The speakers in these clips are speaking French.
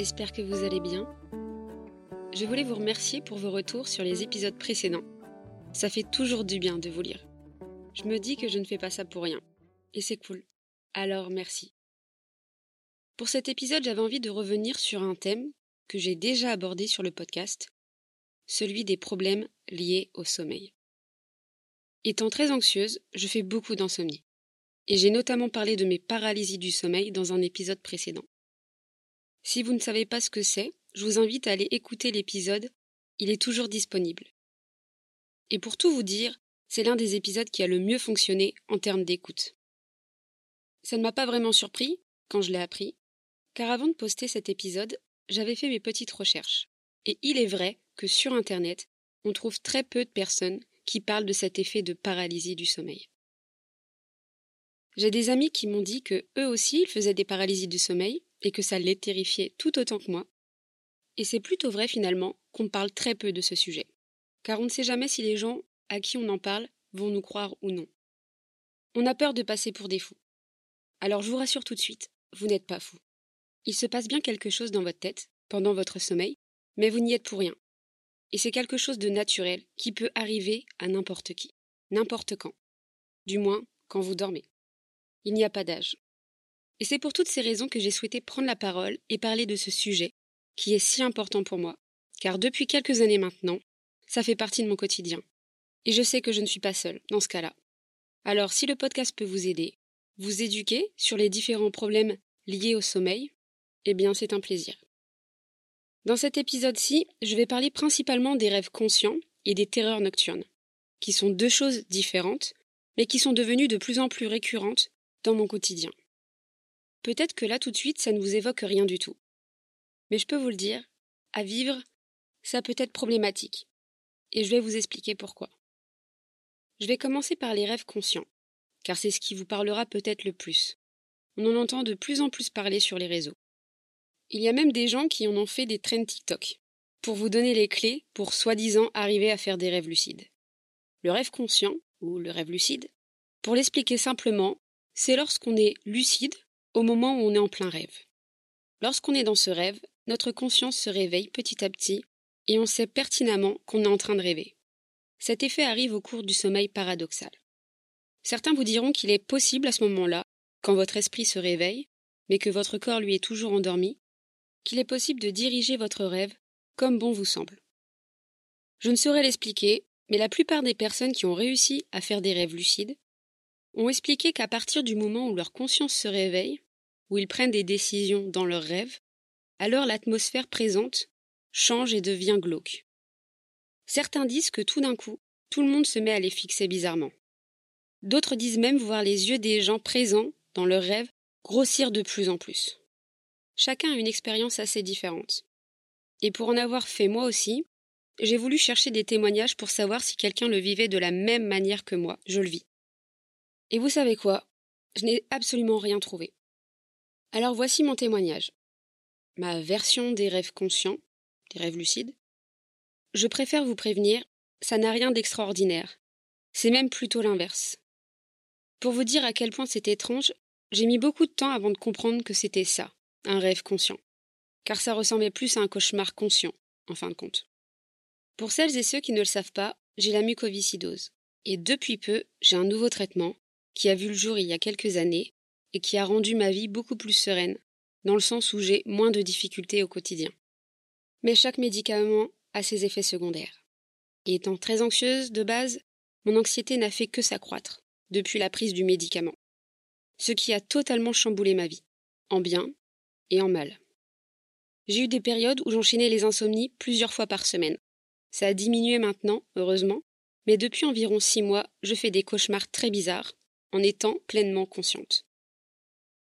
j'espère que vous allez bien. Je voulais vous remercier pour vos retours sur les épisodes précédents. Ça fait toujours du bien de vous lire. Je me dis que je ne fais pas ça pour rien. Et c'est cool. Alors merci. Pour cet épisode, j'avais envie de revenir sur un thème que j'ai déjà abordé sur le podcast, celui des problèmes liés au sommeil. Étant très anxieuse, je fais beaucoup d'insomnie. Et j'ai notamment parlé de mes paralysies du sommeil dans un épisode précédent. Si vous ne savez pas ce que c'est, je vous invite à aller écouter l'épisode, il est toujours disponible. Et pour tout vous dire, c'est l'un des épisodes qui a le mieux fonctionné en termes d'écoute. Ça ne m'a pas vraiment surpris quand je l'ai appris, car avant de poster cet épisode, j'avais fait mes petites recherches. Et il est vrai que sur Internet, on trouve très peu de personnes qui parlent de cet effet de paralysie du sommeil. J'ai des amis qui m'ont dit que eux aussi, ils faisaient des paralysies du sommeil et que ça les terrifiait tout autant que moi. Et c'est plutôt vrai finalement qu'on parle très peu de ce sujet, car on ne sait jamais si les gens à qui on en parle vont nous croire ou non. On a peur de passer pour des fous. Alors je vous rassure tout de suite, vous n'êtes pas fous. Il se passe bien quelque chose dans votre tête, pendant votre sommeil, mais vous n'y êtes pour rien. Et c'est quelque chose de naturel qui peut arriver à n'importe qui, n'importe quand, du moins quand vous dormez. Il n'y a pas d'âge. Et c'est pour toutes ces raisons que j'ai souhaité prendre la parole et parler de ce sujet, qui est si important pour moi, car depuis quelques années maintenant, ça fait partie de mon quotidien. Et je sais que je ne suis pas seule dans ce cas-là. Alors si le podcast peut vous aider, vous éduquer sur les différents problèmes liés au sommeil, eh bien c'est un plaisir. Dans cet épisode-ci, je vais parler principalement des rêves conscients et des terreurs nocturnes, qui sont deux choses différentes, mais qui sont devenues de plus en plus récurrentes dans mon quotidien. Peut-être que là tout de suite, ça ne vous évoque rien du tout. Mais je peux vous le dire, à vivre, ça peut être problématique. Et je vais vous expliquer pourquoi. Je vais commencer par les rêves conscients, car c'est ce qui vous parlera peut-être le plus. On en entend de plus en plus parler sur les réseaux. Il y a même des gens qui en ont fait des trends TikTok, pour vous donner les clés pour soi-disant arriver à faire des rêves lucides. Le rêve conscient, ou le rêve lucide, pour l'expliquer simplement, c'est lorsqu'on est lucide au moment où on est en plein rêve. Lorsqu'on est dans ce rêve, notre conscience se réveille petit à petit et on sait pertinemment qu'on est en train de rêver. Cet effet arrive au cours du sommeil paradoxal. Certains vous diront qu'il est possible à ce moment-là, quand votre esprit se réveille, mais que votre corps lui est toujours endormi, qu'il est possible de diriger votre rêve comme bon vous semble. Je ne saurais l'expliquer, mais la plupart des personnes qui ont réussi à faire des rêves lucides ont expliqué qu'à partir du moment où leur conscience se réveille, où ils prennent des décisions dans leurs rêves, alors l'atmosphère présente change et devient glauque. Certains disent que tout d'un coup, tout le monde se met à les fixer bizarrement. D'autres disent même voir les yeux des gens présents dans leurs rêves grossir de plus en plus. Chacun a une expérience assez différente. Et pour en avoir fait moi aussi, j'ai voulu chercher des témoignages pour savoir si quelqu'un le vivait de la même manière que moi, je le vis. Et vous savez quoi? Je n'ai absolument rien trouvé. Alors voici mon témoignage. Ma version des rêves conscients, des rêves lucides. Je préfère vous prévenir, ça n'a rien d'extraordinaire. C'est même plutôt l'inverse. Pour vous dire à quel point c'était étrange, j'ai mis beaucoup de temps avant de comprendre que c'était ça, un rêve conscient. Car ça ressemblait plus à un cauchemar conscient, en fin de compte. Pour celles et ceux qui ne le savent pas, j'ai la mucoviscidose. Et depuis peu, j'ai un nouveau traitement qui a vu le jour il y a quelques années et qui a rendu ma vie beaucoup plus sereine, dans le sens où j'ai moins de difficultés au quotidien. Mais chaque médicament a ses effets secondaires. Et étant très anxieuse de base, mon anxiété n'a fait que s'accroître depuis la prise du médicament, ce qui a totalement chamboulé ma vie, en bien et en mal. J'ai eu des périodes où j'enchaînais les insomnies plusieurs fois par semaine. Ça a diminué maintenant, heureusement, mais depuis environ 6 mois, je fais des cauchemars très bizarres, en étant pleinement consciente.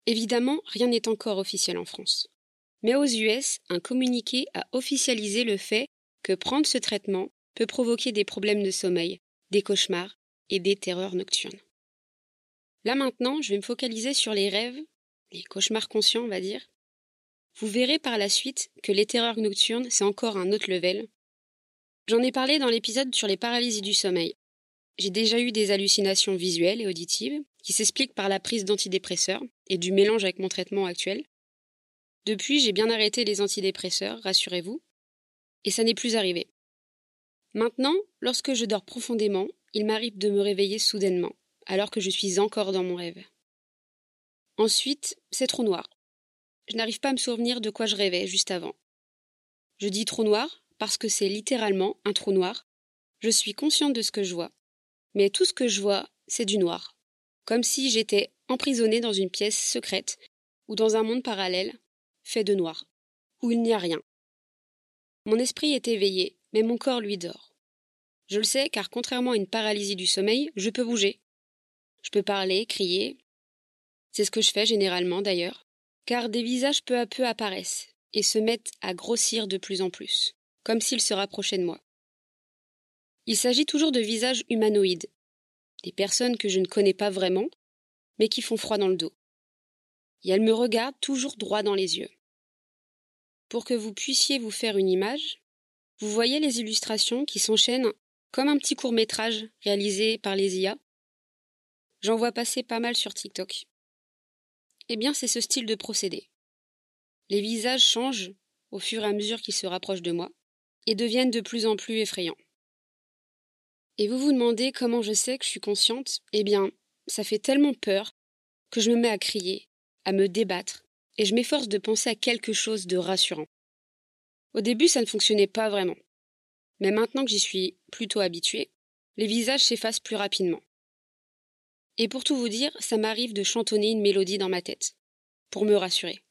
Évidemment, rien n'est encore officiel en France. Mais aux US, un communiqué a officialisé le fait que prendre ce traitement peut provoquer des problèmes de sommeil, des cauchemars et des terreurs nocturnes. Là maintenant, je vais me focaliser sur les rêves, les cauchemars conscients, on va dire. Vous verrez par la suite que les terreurs nocturnes, c'est encore un autre level. J'en ai parlé dans l'épisode sur les paralysies du sommeil. J'ai déjà eu des hallucinations visuelles et auditives qui s'expliquent par la prise d'antidépresseurs et du mélange avec mon traitement actuel. Depuis, j'ai bien arrêté les antidépresseurs, rassurez-vous, et ça n'est plus arrivé. Maintenant, lorsque je dors profondément, il m'arrive de me réveiller soudainement, alors que je suis encore dans mon rêve. Ensuite, c'est trop noir. Je n'arrive pas à me souvenir de quoi je rêvais juste avant. Je dis trou noir parce que c'est littéralement un trou noir. Je suis consciente de ce que je vois, mais tout ce que je vois, c'est du noir. Comme si j'étais emprisonnée dans une pièce secrète ou dans un monde parallèle fait de noir, où il n'y a rien. Mon esprit est éveillé, mais mon corps lui dort. Je le sais car contrairement à une paralysie du sommeil, je peux bouger. Je peux parler, crier. C'est ce que je fais généralement d'ailleurs, car des visages peu à peu apparaissent et se mettent à grossir de plus en plus, comme s'ils se rapprochaient de moi. Il s'agit toujours de visages humanoïdes, des personnes que je ne connais pas vraiment, mais qui font froid dans le dos. Et elles me regardent toujours droit dans les yeux. Pour que vous puissiez vous faire une image, vous voyez les illustrations qui s'enchaînent comme un petit court-métrage réalisé par les IA. J'en vois passer pas mal sur TikTok. Eh bien, c'est ce style de procédé. Les visages changent au fur et à mesure qu'ils se rapprochent de moi et deviennent de plus en plus effrayants. Et vous vous demandez comment je sais que je suis consciente? Eh bien, ça fait tellement peur que je me mets à crier, à me débattre, et je m'efforce de penser à quelque chose de rassurant. Au début, ça ne fonctionnait pas vraiment. Mais maintenant que j'y suis plutôt habituée, les visages s'effacent plus rapidement. Et pour tout vous dire, ça m'arrive de chantonner une mélodie dans ma tête, pour me rassurer.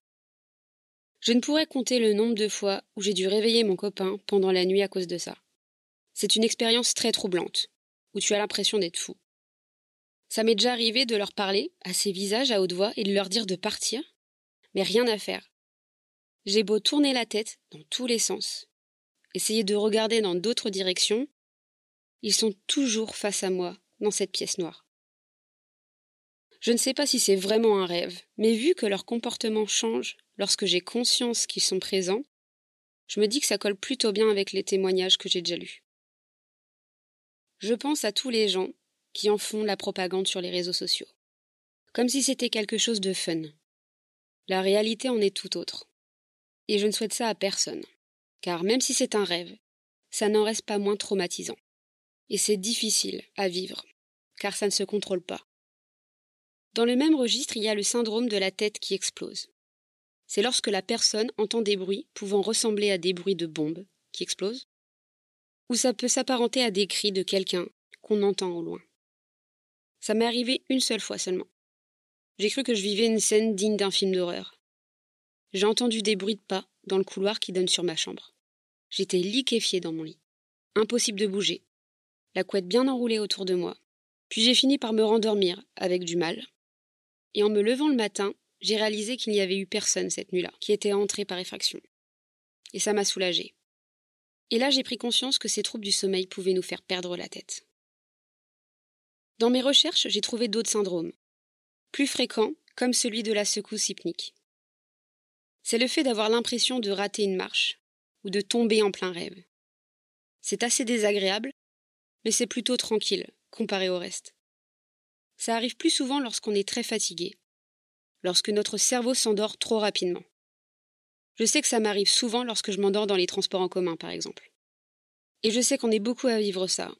Je ne pourrais compter le nombre de fois où j'ai dû réveiller mon copain pendant la nuit à cause de ça. C'est une expérience très troublante, où tu as l'impression d'être fou. Ça m'est déjà arrivé de leur parler à ces visages à haute voix et de leur dire de partir, mais rien à faire. J'ai beau tourner la tête dans tous les sens, essayer de regarder dans d'autres directions, ils sont toujours face à moi dans cette pièce noire. Je ne sais pas si c'est vraiment un rêve, mais vu que leur comportement change lorsque j'ai conscience qu'ils sont présents, je me dis que ça colle plutôt bien avec les témoignages que j'ai déjà lus. Je pense à tous les gens qui en font la propagande sur les réseaux sociaux. Comme si c'était quelque chose de fun. La réalité en est tout autre. Et je ne souhaite ça à personne. Car même si c'est un rêve, ça n'en reste pas moins traumatisant. Et c'est difficile à vivre, car ça ne se contrôle pas. Dans le même registre, il y a le syndrome de la tête qui explose. C'est lorsque la personne entend des bruits pouvant ressembler à des bruits de bombes qui explosent, ou ça peut s'apparenter à des cris de quelqu'un qu'on entend au loin. Ça m'est arrivé une seule fois seulement. J'ai cru que je vivais une scène digne d'un film d'horreur. J'ai entendu des bruits de pas dans le couloir qui donne sur ma chambre. J'étais liquéfiée dans mon lit. Impossible de bouger. La couette bien enroulée autour de moi. Puis j'ai fini par me rendormir avec du mal. Et en me levant le matin, j'ai réalisé qu'il n'y avait eu personne cette nuit-là, qui était entrée par effraction. Et ça m'a soulagée. Et là, j'ai pris conscience que ces troubles du sommeil pouvaient nous faire perdre la tête. Dans mes recherches, j'ai trouvé d'autres syndromes, plus fréquents, comme celui de la secousse hypnique. C'est le fait d'avoir l'impression de rater une marche ou de tomber en plein rêve. C'est assez désagréable, mais c'est plutôt tranquille, comparé au reste. Ça arrive plus souvent lorsqu'on est très fatigué, lorsque notre cerveau s'endort trop rapidement. Je sais que ça m'arrive souvent lorsque je m'endors dans les transports en commun, par exemple. Et je sais qu'on est beaucoup à vivre ça.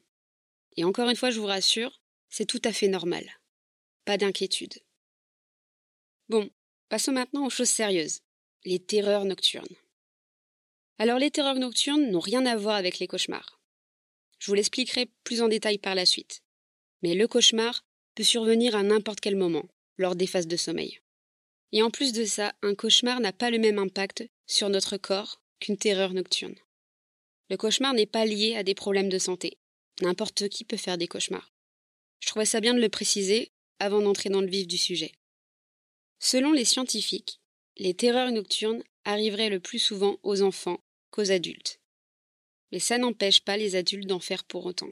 Et encore une fois, je vous rassure, c'est tout à fait normal. Pas d'inquiétude. Bon, passons maintenant aux choses sérieuses. Les terreurs nocturnes. Alors les terreurs nocturnes n'ont rien à voir avec les cauchemars. Je vous l'expliquerai plus en détail par la suite. Mais le cauchemar peut survenir à n'importe quel moment, lors des phases de sommeil. Et en plus de ça, un cauchemar n'a pas le même impact sur notre corps qu'une terreur nocturne. Le cauchemar n'est pas lié à des problèmes de santé. N'importe qui peut faire des cauchemars. Je trouvais ça bien de le préciser avant d'entrer dans le vif du sujet. Selon les scientifiques, les terreurs nocturnes arriveraient le plus souvent aux enfants qu'aux adultes. Mais ça n'empêche pas les adultes d'en faire pour autant.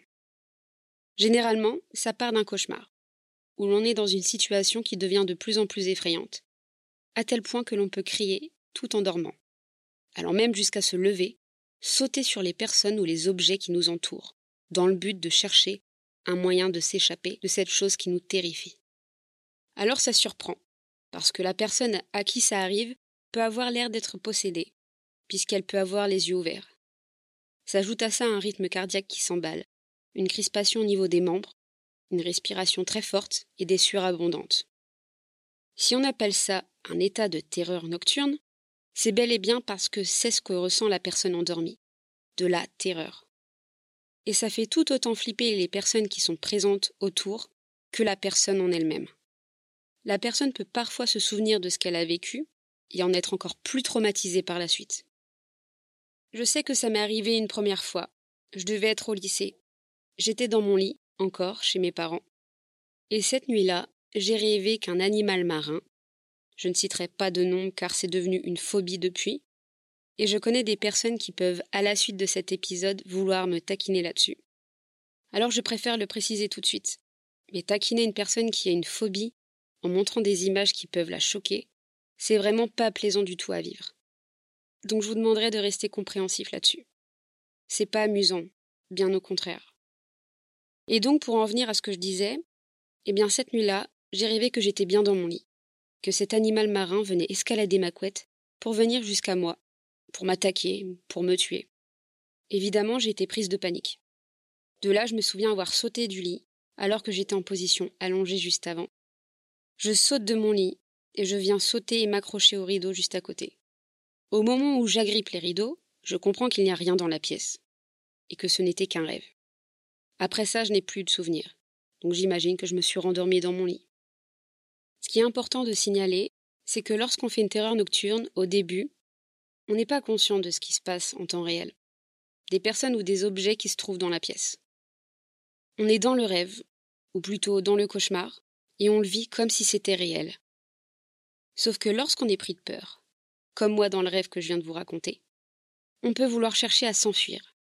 Généralement, ça part d'un cauchemar, où l'on est dans une situation qui devient de plus en plus effrayante, à tel point que l'on peut crier tout en dormant, allant même jusqu'à se lever, sauter sur les personnes ou les objets qui nous entourent, dans le but de chercher un moyen de s'échapper de cette chose qui nous terrifie. Alors ça surprend, parce que la personne à qui ça arrive peut avoir l'air d'être possédée, puisqu'elle peut avoir les yeux ouverts. S'ajoute à ça un rythme cardiaque qui s'emballe, une crispation au niveau des membres, une respiration très forte et des sueurs abondantes. Si on appelle ça un état de terreur nocturne, c'est bel et bien parce que c'est ce que ressent la personne endormie, de la terreur. Et ça fait tout autant flipper les personnes qui sont présentes autour que la personne en elle-même. La personne peut parfois se souvenir de ce qu'elle a vécu et en être encore plus traumatisée par la suite. Je sais que ça m'est arrivé une première fois. Je devais être au lycée. J'étais dans mon lit, encore, chez mes parents. Et cette nuit-là, j'ai rêvé qu'un animal marin, je ne citerai pas de nom car c'est devenu une phobie depuis, et je connais des personnes qui peuvent, à la suite de cet épisode, vouloir me taquiner là-dessus. Alors je préfère le préciser tout de suite. Mais taquiner une personne qui a une phobie, en montrant des images qui peuvent la choquer, c'est vraiment pas plaisant du tout à vivre. Donc je vous demanderai de rester compréhensif là-dessus. C'est pas amusant, bien au contraire. Et donc pour en venir à ce que je disais, eh bien cette nuit-là, j'ai rêvé que j'étais bien dans mon lit, que cet animal marin venait escalader ma couette pour venir jusqu'à moi, pour m'attaquer, pour me tuer. Évidemment, j'ai été prise de panique. De là, je me souviens avoir sauté du lit, alors que j'étais en position allongée juste avant. Je saute de mon lit et je viens sauter et m'accrocher au rideau juste à côté. Au moment où j'agrippe les rideaux, je comprends qu'il n'y a rien dans la pièce et que ce n'était qu'un rêve. Après ça, je n'ai plus de souvenirs, donc j'imagine que je me suis rendormie dans mon lit. Ce qui est important de signaler, c'est que lorsqu'on fait une terreur nocturne, au début, on n'est pas conscient de ce qui se passe en temps réel, des personnes ou des objets qui se trouvent dans la pièce. On est dans le rêve, ou plutôt dans le cauchemar, et on le vit comme si c'était réel. Sauf que lorsqu'on est pris de peur, comme moi dans le rêve que je viens de vous raconter, on peut vouloir chercher à s'enfuir.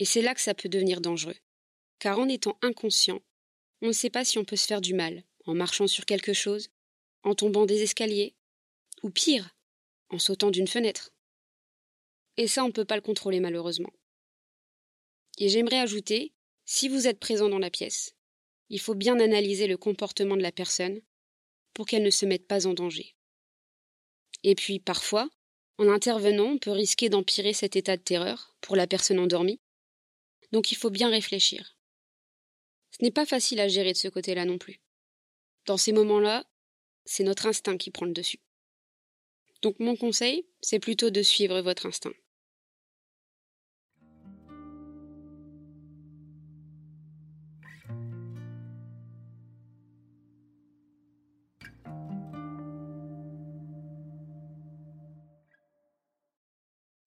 Et c'est là que ça peut devenir dangereux, car en étant inconscient, on ne sait pas si on peut se faire du mal en marchant sur quelque chose, en tombant des escaliers, ou pire, en sautant d'une fenêtre. Et ça, on ne peut pas le contrôler malheureusement. Et j'aimerais ajouter, si vous êtes présent dans la pièce, il faut bien analyser le comportement de la personne pour qu'elle ne se mette pas en danger. Et puis, parfois, en intervenant, on peut risquer d'empirer cet état de terreur pour la personne endormie. Donc il faut bien réfléchir. Ce n'est pas facile à gérer de ce côté-là non plus. Dans ces moments-là, c'est notre instinct qui prend le dessus. Donc mon conseil, c'est plutôt de suivre votre instinct.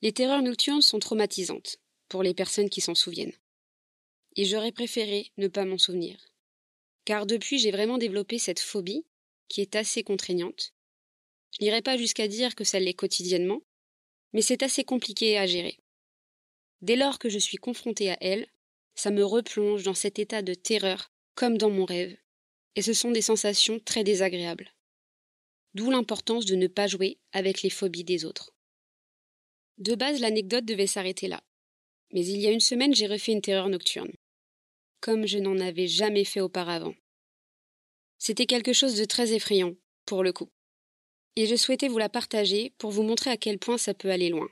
Les terreurs nocturnes sont traumatisantes pour les personnes qui s'en souviennent. Et j'aurais préféré ne pas m'en souvenir. Car depuis, j'ai vraiment développé cette phobie qui est assez contraignante. Je n'irai pas jusqu'à dire que ça l'est quotidiennement, mais c'est assez compliqué à gérer. Dès lors que je suis confrontée à elle, ça me replonge dans cet état de terreur comme dans mon rêve, et ce sont des sensations très désagréables. D'où l'importance de ne pas jouer avec les phobies des autres. De base, l'anecdote devait s'arrêter là. Mais il y a une semaine, j'ai refait une terreur nocturne, comme je n'en avais jamais fait auparavant. C'était quelque chose de très effrayant, pour le coup. Et je souhaitais vous la partager pour vous montrer à quel point ça peut aller loin.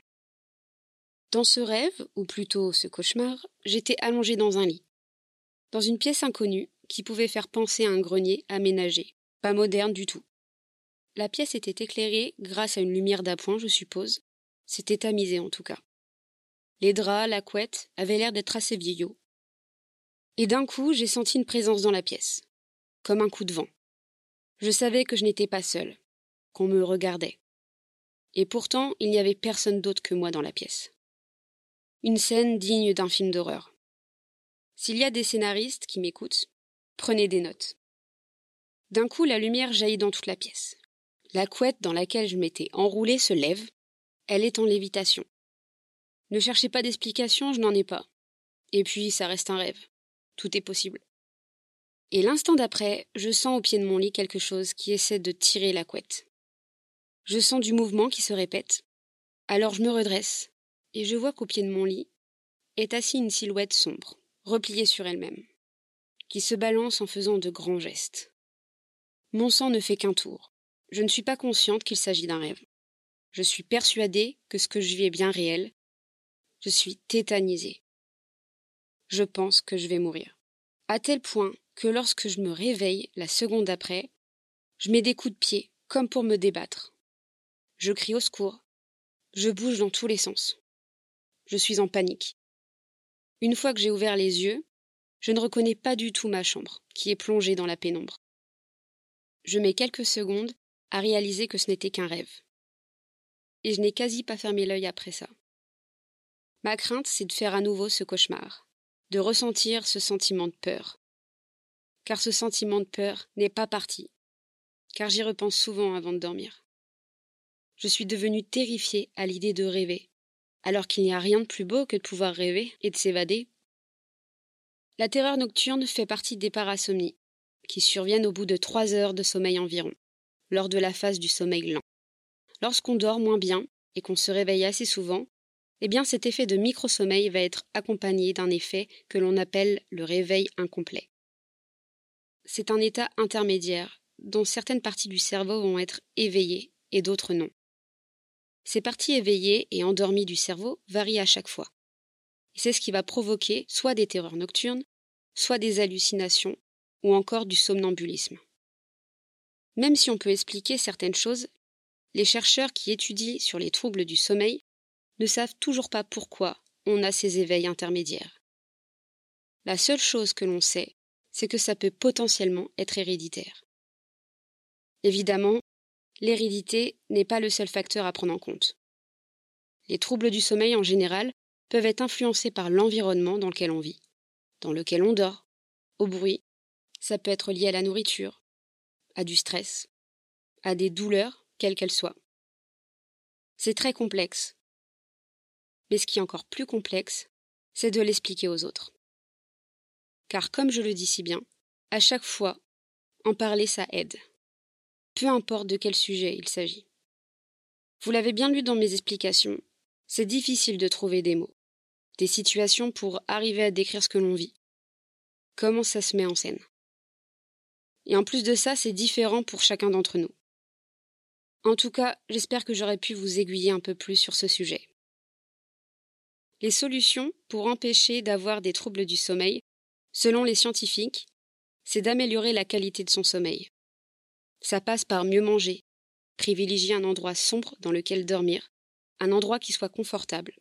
Dans ce rêve, ou plutôt ce cauchemar, j'étais allongée dans un lit, dans une pièce inconnue qui pouvait faire penser à un grenier aménagé, pas moderne du tout. La pièce était éclairée grâce à une lumière d'appoint, je suppose. C'était tamisé en tout cas. Les draps, la couette avaient l'air d'être assez vieillots. Et d'un coup, j'ai senti une présence dans la pièce, comme un coup de vent. Je savais que je n'étais pas seule, qu'on me regardait. Et pourtant, il n'y avait personne d'autre que moi dans la pièce. Une scène digne d'un film d'horreur. S'il y a des scénaristes qui m'écoutent, prenez des notes. D'un coup, la lumière jaillit dans toute la pièce. La couette dans laquelle je m'étais enroulée se lève. Elle est en lévitation. Ne cherchez pas d'explication, je n'en ai pas. Et puis, ça reste un rêve. Tout est possible. Et l'instant d'après, je sens au pied de mon lit quelque chose qui essaie de tirer la couette. Je sens du mouvement qui se répète. Alors je me redresse, et je vois qu'au pied de mon lit est assise une silhouette sombre, repliée sur elle-même, qui se balance en faisant de grands gestes. Mon sang ne fait qu'un tour. Je ne suis pas consciente qu'il s'agit d'un rêve. Je suis persuadée que ce que je vis est bien réel. Je suis tétanisée. Je pense que je vais mourir. À tel point que lorsque je me réveille la seconde après, je mets des coups de pied comme pour me débattre. Je crie au secours. Je bouge dans tous les sens. Je suis en panique. Une fois que j'ai ouvert les yeux, je ne reconnais pas du tout ma chambre, qui est plongée dans la pénombre. Je mets quelques secondes à réaliser que ce n'était qu'un rêve. Et je n'ai quasi pas fermé l'œil après ça. Ma crainte, c'est de faire à nouveau ce cauchemar, de ressentir ce sentiment de peur. Car ce sentiment de peur n'est pas parti, car j'y repense souvent avant de dormir. Je suis devenue terrifiée à l'idée de rêver, alors qu'il n'y a rien de plus beau que de pouvoir rêver et de s'évader. La terreur nocturne fait partie des parasomnies, qui surviennent au bout de 3 heures de sommeil environ, lors de la phase du sommeil lent. Lorsqu'on dort moins bien et qu'on se réveille assez souvent, eh bien cet effet de micro-sommeil va être accompagné d'un effet que l'on appelle le réveil incomplet. C'est un état intermédiaire, dont certaines parties du cerveau vont être éveillées et d'autres non. Ces parties éveillées et endormies du cerveau varient à chaque fois. Et c'est ce qui va provoquer soit des terreurs nocturnes, soit des hallucinations, ou encore du somnambulisme. Même si on peut expliquer certaines choses, les chercheurs qui étudient sur les troubles du sommeil ne savent toujours pas pourquoi on a ces éveils intermédiaires. La seule chose que l'on sait, c'est que ça peut potentiellement être héréditaire. Évidemment, l'hérédité n'est pas le seul facteur à prendre en compte. Les troubles du sommeil en général peuvent être influencés par l'environnement dans lequel on vit, dans lequel on dort, au bruit, ça peut être lié à la nourriture, à du stress, à des douleurs, quelles qu'elles soient. C'est très complexe. Mais ce qui est encore plus complexe, c'est de l'expliquer aux autres. Car comme je le dis si bien, à chaque fois, en parler ça aide. Peu importe de quel sujet il s'agit. Vous l'avez bien lu dans mes explications, c'est difficile de trouver des mots, des situations pour arriver à décrire ce que l'on vit, comment ça se met en scène. Et en plus de ça, c'est différent pour chacun d'entre nous. En tout cas, j'espère que j'aurai pu vous aiguiller un peu plus sur ce sujet. Les solutions pour empêcher d'avoir des troubles du sommeil, selon les scientifiques, c'est d'améliorer la qualité de son sommeil. Ça passe par mieux manger, privilégier un endroit sombre dans lequel dormir, un endroit qui soit confortable.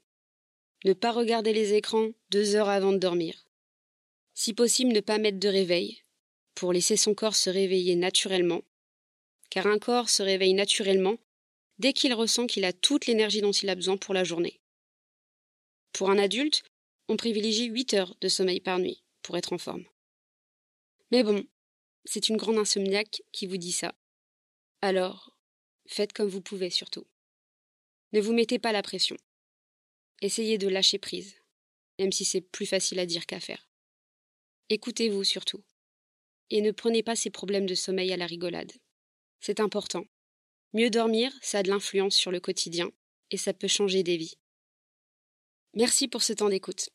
Ne pas regarder les écrans 2 heures avant de dormir. Si possible, ne pas mettre de réveil, pour laisser son corps se réveiller naturellement, car un corps se réveille naturellement dès qu'il ressent qu'il a toute l'énergie dont il a besoin pour la journée. Pour un adulte, on privilégie 8 heures de sommeil par nuit pour être en forme. Mais bon, c'est une grande insomniaque qui vous dit ça. Alors, faites comme vous pouvez surtout. Ne vous mettez pas la pression. Essayez de lâcher prise, même si c'est plus facile à dire qu'à faire. Écoutez-vous surtout. Et ne prenez pas ces problèmes de sommeil à la rigolade. C'est important. Mieux dormir, ça a de l'influence sur le quotidien et ça peut changer des vies. Merci pour ce temps d'écoute.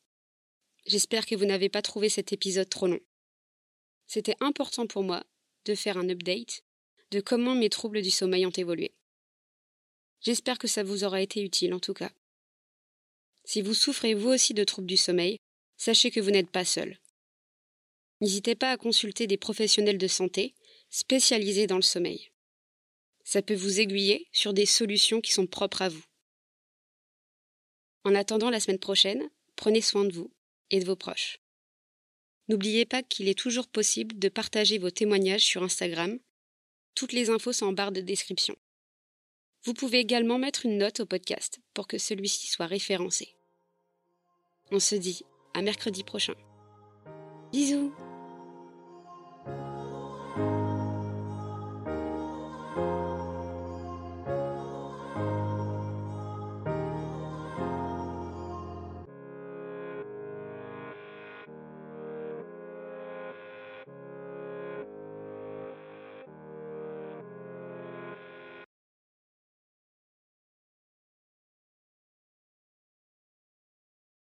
J'espère que vous n'avez pas trouvé cet épisode trop long. C'était important pour moi de faire un update de comment mes troubles du sommeil ont évolué. J'espère que ça vous aura été utile en tout cas. Si vous souffrez vous aussi de troubles du sommeil, sachez que vous n'êtes pas seul. N'hésitez pas à consulter des professionnels de santé spécialisés dans le sommeil. Ça peut vous aiguiller sur des solutions qui sont propres à vous. En attendant la semaine prochaine, prenez soin de vous et de vos proches. N'oubliez pas qu'il est toujours possible de partager vos témoignages sur Instagram. Toutes les infos sont en barre de description. Vous pouvez également mettre une note au podcast pour que celui-ci soit référencé. On se dit à mercredi prochain. Bisous!